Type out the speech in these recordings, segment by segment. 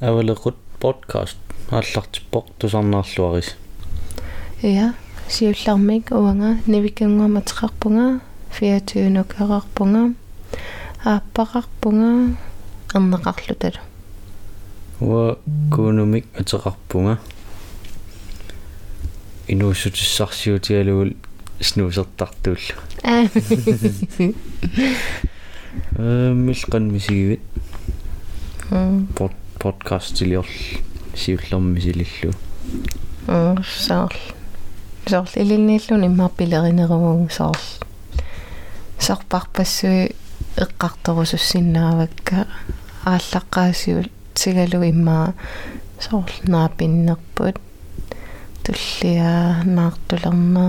авалеқут подкаст ааллартиппорту сарнаарлуарис иа сиуллармик уанга навикангаматеқарпунга 24 нокеқарпунга ааппақарпунга арнеқарлутал уа кунумик атеқарпунга инуусутиссарсиутиалуул снуусертартуулла милқан мисигивит podcast tiljoll siullermisilillu saarl ilinniillu immaapilerinneruvung saarl sarparpassui eqqartorusussinnaavakka aallaqqaasiul sigalu immaa saarl naapinnerput tullia naartulerna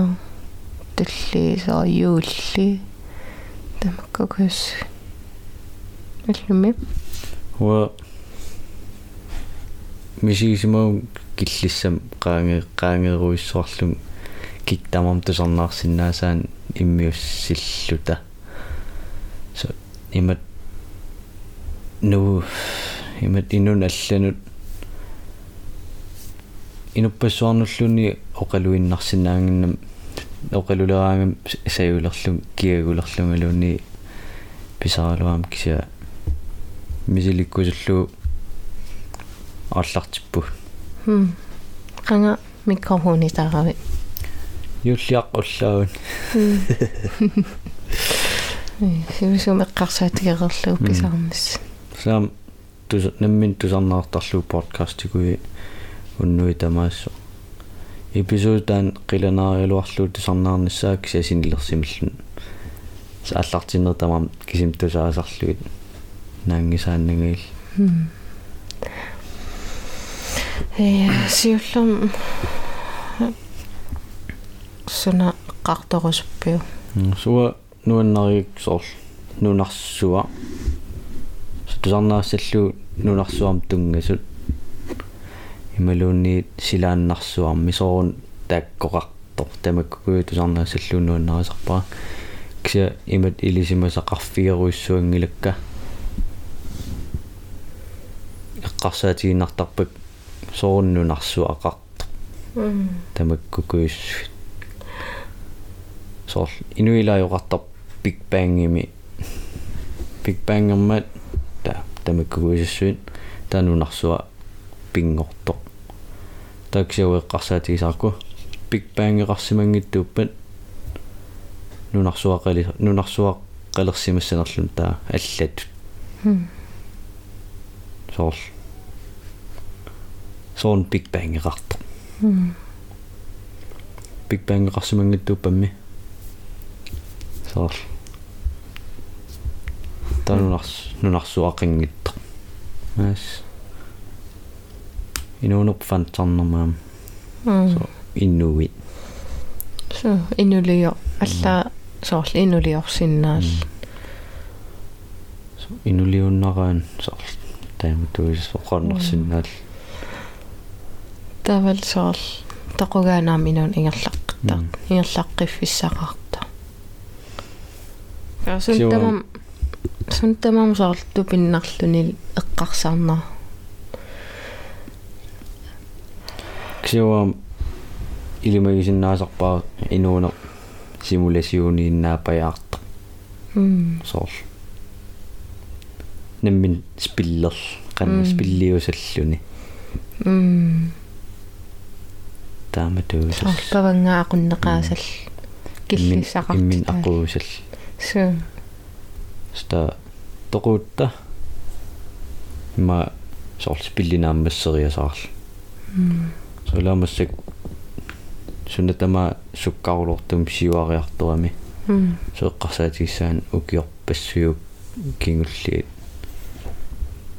tulli saayuulli tamakkukus illumi wa мисигисмаа киллиссам қаангеруиссорлун киттамам тусарнаарсинаасаан иммиуссиллута со имат инун алланут инуппассуарнуллуни оқалуиннарсинаангиннам оқалулераангам саюлерлум киагулерлумалуни писаалуам кися мисиликкусуллу аллартиппу канга микрофони таравит юллиаққуллаавит сивисум эққарсаатигерлуу писарнис сам тус наммин тусарнаартарлуу подкастикуи уннуи тамаассо эпизодан қиланаариалуарлуу тусарнаарниссаак кисасинилэрсимиллун сааллартиннер тамам кисим тусаасарлугит наангисааннагиил сиуллум суна қартарусуппиу суа нуаннариик сорл нунарсуа тусарнаассаллу нунарсуарм тунгасут ималуунни силааннарсуарми сорун тааккоқартор тамаккуи тусарнаассаллу нуаннарисарпара кися имат илисимасақарфигеруиссуангилакка эққарсаатигиннартарпак соорнунарсуақарт тамаккукуис соор инуилаажоқартар биг бангермат та тамаккукуисссуит танунарсуа пингорто таксиуэққарсаатигисаарку биг бангеқарсимангиттууппат нунарсуақалерсимассанерлун таа аллату соор sån Big Bang ratt som man gitt upp med så där nu när så har inget näs innan uppfann sån så inuit så inulior alla så inulior sinnas så inuliornaran så där med du så kan sinnas тавал соор такугаанаами нуун ингерлаққиффиссақарта сунтамам соор тупиннарлунил эққарсаарнаа ксиуам илимагисиннаасарпаа инуунер симуласиунииннаапаяарта соор наммин спиллер канна спиллиусаллуни тааматуусал павангаақуннеқаасал киллиссақартаа иммин ақуусал суу ста тоқуутта има сорс пиллинааммассериасаарл соламассак суннатама суккаарулортум сиуариарторами соэққарсаатигиссаан укиорпассуйу кингуллиит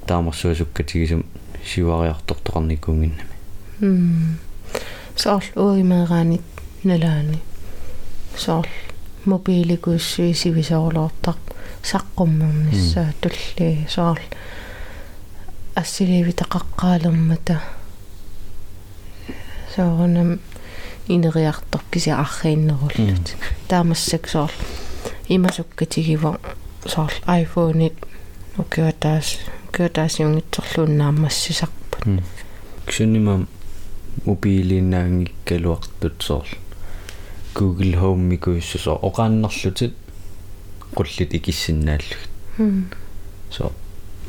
таамарсуасуккатигисум сиуариартортоқарникуунгиннами саал уимаараанит налаани саал мобиликуссуи сивисорлоортар саққуммернссаа тулли саал ассиливитақаққаалермата соорнам инериартор кисиааррииннеруллут таамассак саал имасуккатигива саал айфонит укиатаас таасиунгитсерлууннаамассисарпут ксунимам мобилиннаангиккалуартутсоор Google Home микуйссусоо оқааннерлутит қуллит икиссиннааллугит со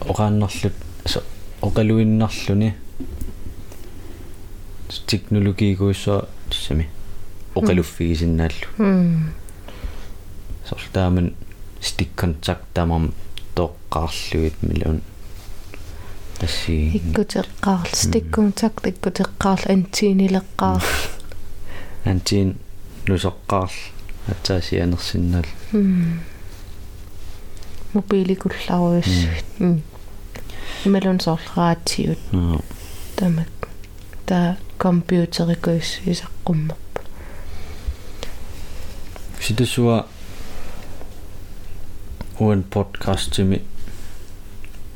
оқааннерлут со оқалуиннарлуни технологиигуйссоо тссами оқалуффигисиннааллу сортааман stick contact тамам тоққарлуит милун таси иккутерқарл stick contact иккутерқарл антиинилеққар антиин нусоққарл атсаасианерсиннал мобиликулларуис милун сорлраатиут тамак та компьютерикуис исаққуммерп ситсуа уэн подкастими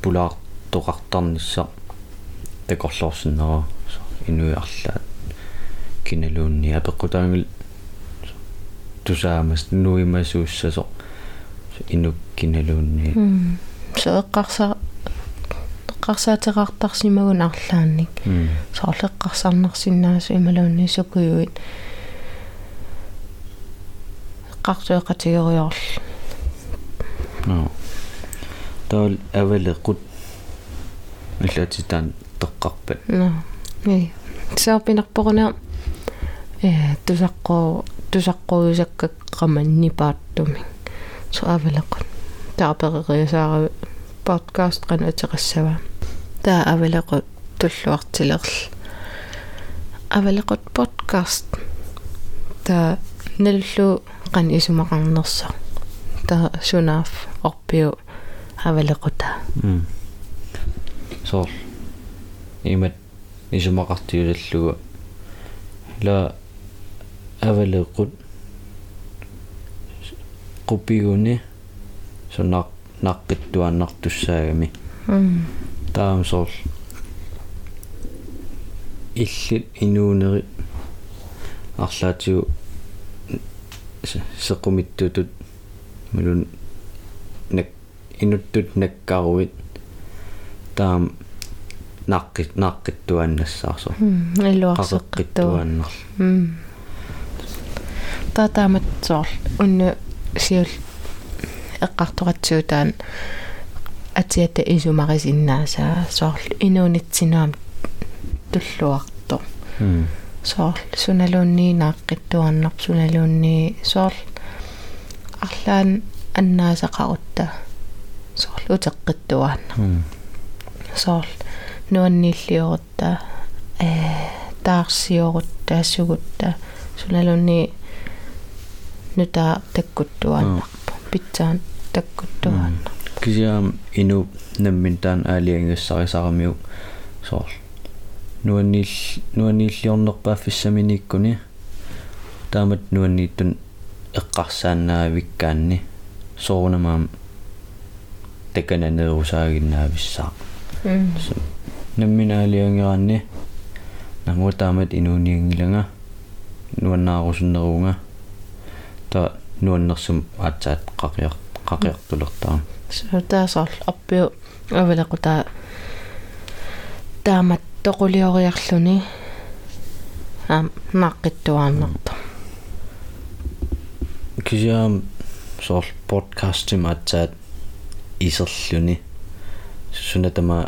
пулаар тоқартарнissaа такорлоорсиннераа инуиарлаат киналуунни апеққутаангил тусаамас нуимасууссасо инук киналуунни соэққарсаа теққарсаатерартарсимагун арлаанник соорлеққарсаарнарсиннаасу ималуунни сукуйуит эққартуэқатигориорл no tol avalequt allatitan teqqarpat no nee saarpinerporuna tusaqqoyusakkaqqamannipaartumi so avalequt taaperiqisaaru podcast qanateqassava taa avalequt tulluartilerl avalequt podcast taa nallu qan isumaqarnersa taa sunaaf orpio avalequta so imat isumaqartiulallugu la avalequt qupiuni sunaq naqqittuannartussaagami taam so illit inuuneri arlaatiu sequmittutut melun nek inuttut nekkaruit taam naqqittuannassaarso illuarseqqittuannerl taatamatsoor unnu siul eqqartoratsuutaan atiata isumarisinnaasaa soorl inuunitsinuam tulluartor soorl sunaluunni naaqqittuannerp sunaluunni soorl арлаан аннаасақарутта сорлутеққиттуаанна сорл нуанниллиорутта таарсиорутта сугутта суналунни нута таккуттуааннарпу питсаан таккуттуаанна кисиам инуп намминтаан аалиангиссарисарамиу сорл нуанниллиорнерпааффиссаминиккуни таамат нуанниттун эққарсаанаавиккаанни соорнамаам такананерусаагиннаависсаа намминаалиангеранни намутаамат инууниангилага нуаннаарусиннерунга та нуаннерсум аацаат қақиартулертаа сутаасаар арпиу авалеқутаа таамат тоқулиориарлуни нааққиттуаарнерта кижам сорл подкастим атсаат исерлүни сунатама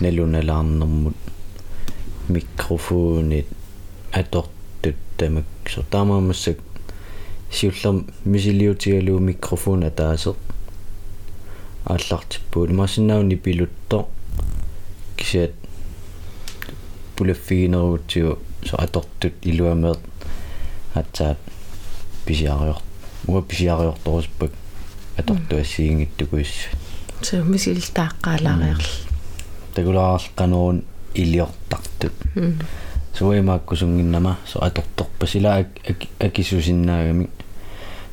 налуналаарнэрмут микрофонит атортуттамак сортаамаамассак сиуллерм мисилиутигалуу микрофон атаасе ааллартиппуут масиннаауни пилутто кисиат пулаффигинерутсиу со атортут илуамеэт атсаат писиариорторуспак атортуассиингиттукуиссу сэ мисил тааққалаариарл тагулаараққанерун илиортартут суимааккусунгиннама со аторторпасилаа акисусиннаагами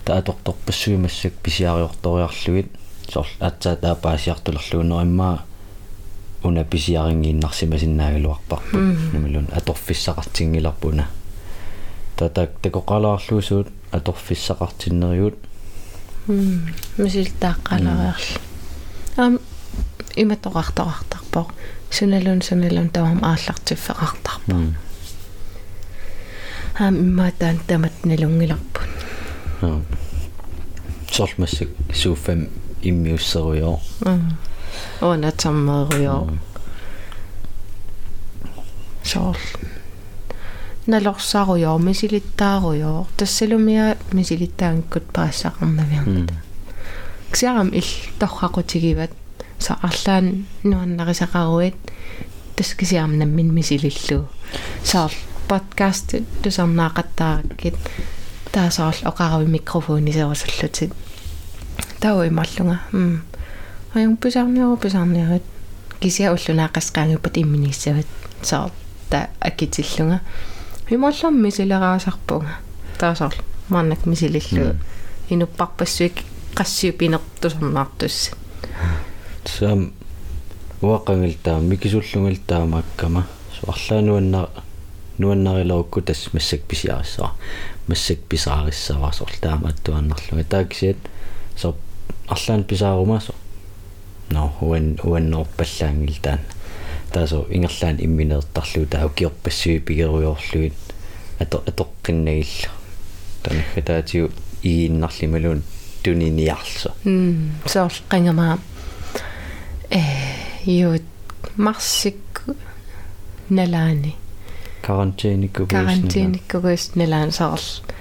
та аторторпассуимассак писиариорториарлугит сорла атсаа таапаасиартулерлуунериммаа уна писиарингииннарсимасиннаагалуарпарпут намилун аторфиссақартингиларпуна татак текоқалаарлуусуут аторфиссақартиннериут мисил тааққалаариарл imatorartarartarpo sunalun tawam aallartifferartarpo amma taan tamatnalungilarpun sormassik suufam immiusseruyor onatsammeruyor sor nalorsaruyor misilittaaruyor tassalumia misilitaankut paassaqarnaviarnata xiaram il torraqutigivat sa arlaan nuannaqisaqaruit taskisiam nammin misilillu sor podcast tusarnaaqattaakkit taasaarl oqaravi mikrofoniserusallutit taui mallunga ajung pisarniarut kisia ullunaaqasqaangipat imminissavat sor ta akitillunga himollam misileraasarpunga taasaarl maannak misilillu inupparpassuik qassiupinertusarnaartuss sam waqangiltaa mikisullungaltaa makkama suarlaanuanna nuannarilerukku tass massakpisaarissavaasor taamattuannarluga taakisiat so arlaan pisaarumaso no uannorpallaangiltaan taaso ingerlaan immineertarluu taakiorpassiupigeruyorluit atoqqinnagill tanifatatiu iinnarlimaluun tuniniarso soorl qangamaa iut marsikku nalaani karantænikkugus nelan soorl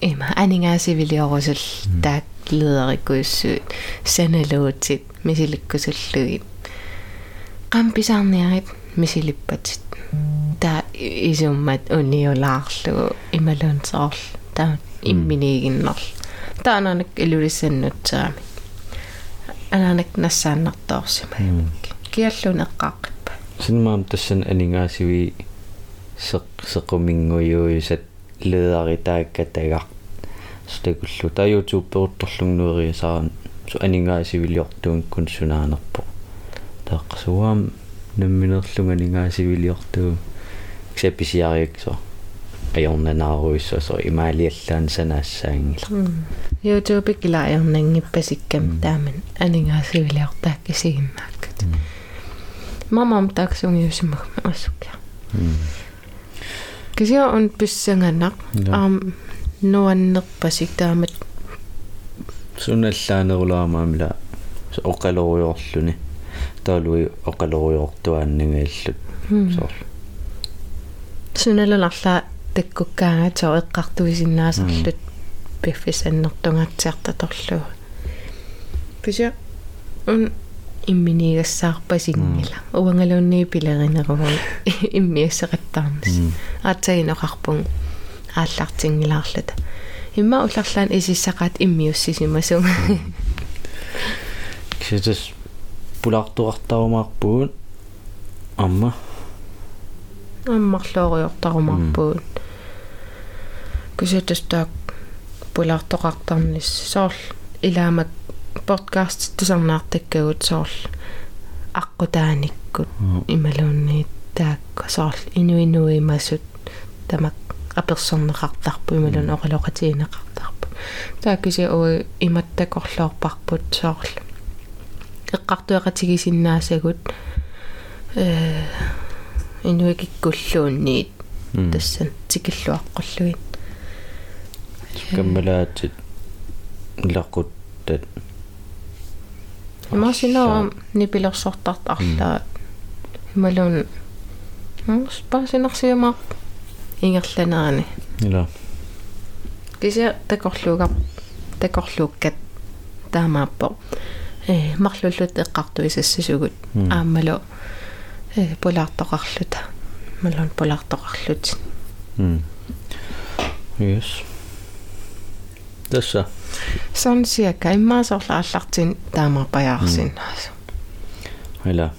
ima aningaasiviliorusul taaklederikkuissuut sanaluutit misilikkusulluit qampisarniarit misilippatit taa isummat uniolaarlugu imaluun soorl taa imminiiginnerl taanak ilulissannutsami anak nassaannartoorsimaamik kialluneqqaaqqipa sinmaam tassan aningaasivi sequminguyuisat leedaritaakatagaq stekullu ta youtube-pertorlungnuerisaran su aningaasiviliortuunkkun sunaanerpo taaqsuam namminerlung aningaasiviliortuu xapisiariikso ajornanaaruissa so imaaliallaan sanaassaangilla youtube-kila ajornanngippasikkaam taaman aningaasiviliortaakkisigimmaakkat mamam taaksungiusimagma asukka kisia on pissanganak nuannerpasik taamat sunnallaanerulaamaamla oqaloriorluni taalui oqaloriortuaannangaillut soor sunnalanarlaa takkukkaanga too eqqartuisinnaasarlut piffisannertungatsiartatorlu kisia un imminigassaarpasingila uangaluunni pilerineruvun immiasseqattarnis aatsainoqarpung aallartingilaarlata imma ullarlaan isissaqaat immiussisimasunga kisetas pulartuartarumaarpuun ammarlooriortarumaarpuun kisetas taak pulartoqartarnis soorl ilaamak podcast tusarnaartakkagut soorl aqqutaanikku imaluunniit taakka soorl inuinuimasut tamak apersorneqartarpu imaluun oqaloqatiineqartarpu taakkisi ui imattakorloorparput soorl eqqartueqatigisinnaassagut inuikikkulluunniit tassan tikilluaqqulluit kammalaat laqut maasinoa nipilersortartarlaa imalun spaasinarsiumaaq ingerlanaani ila kisia takorluukkat taamaappo marlullut eqqartuisassusugut aammalu polartoqarluta malun polartoqarlut yes tässä san siakka imma soorla allartin taamappajaarsinnaas ila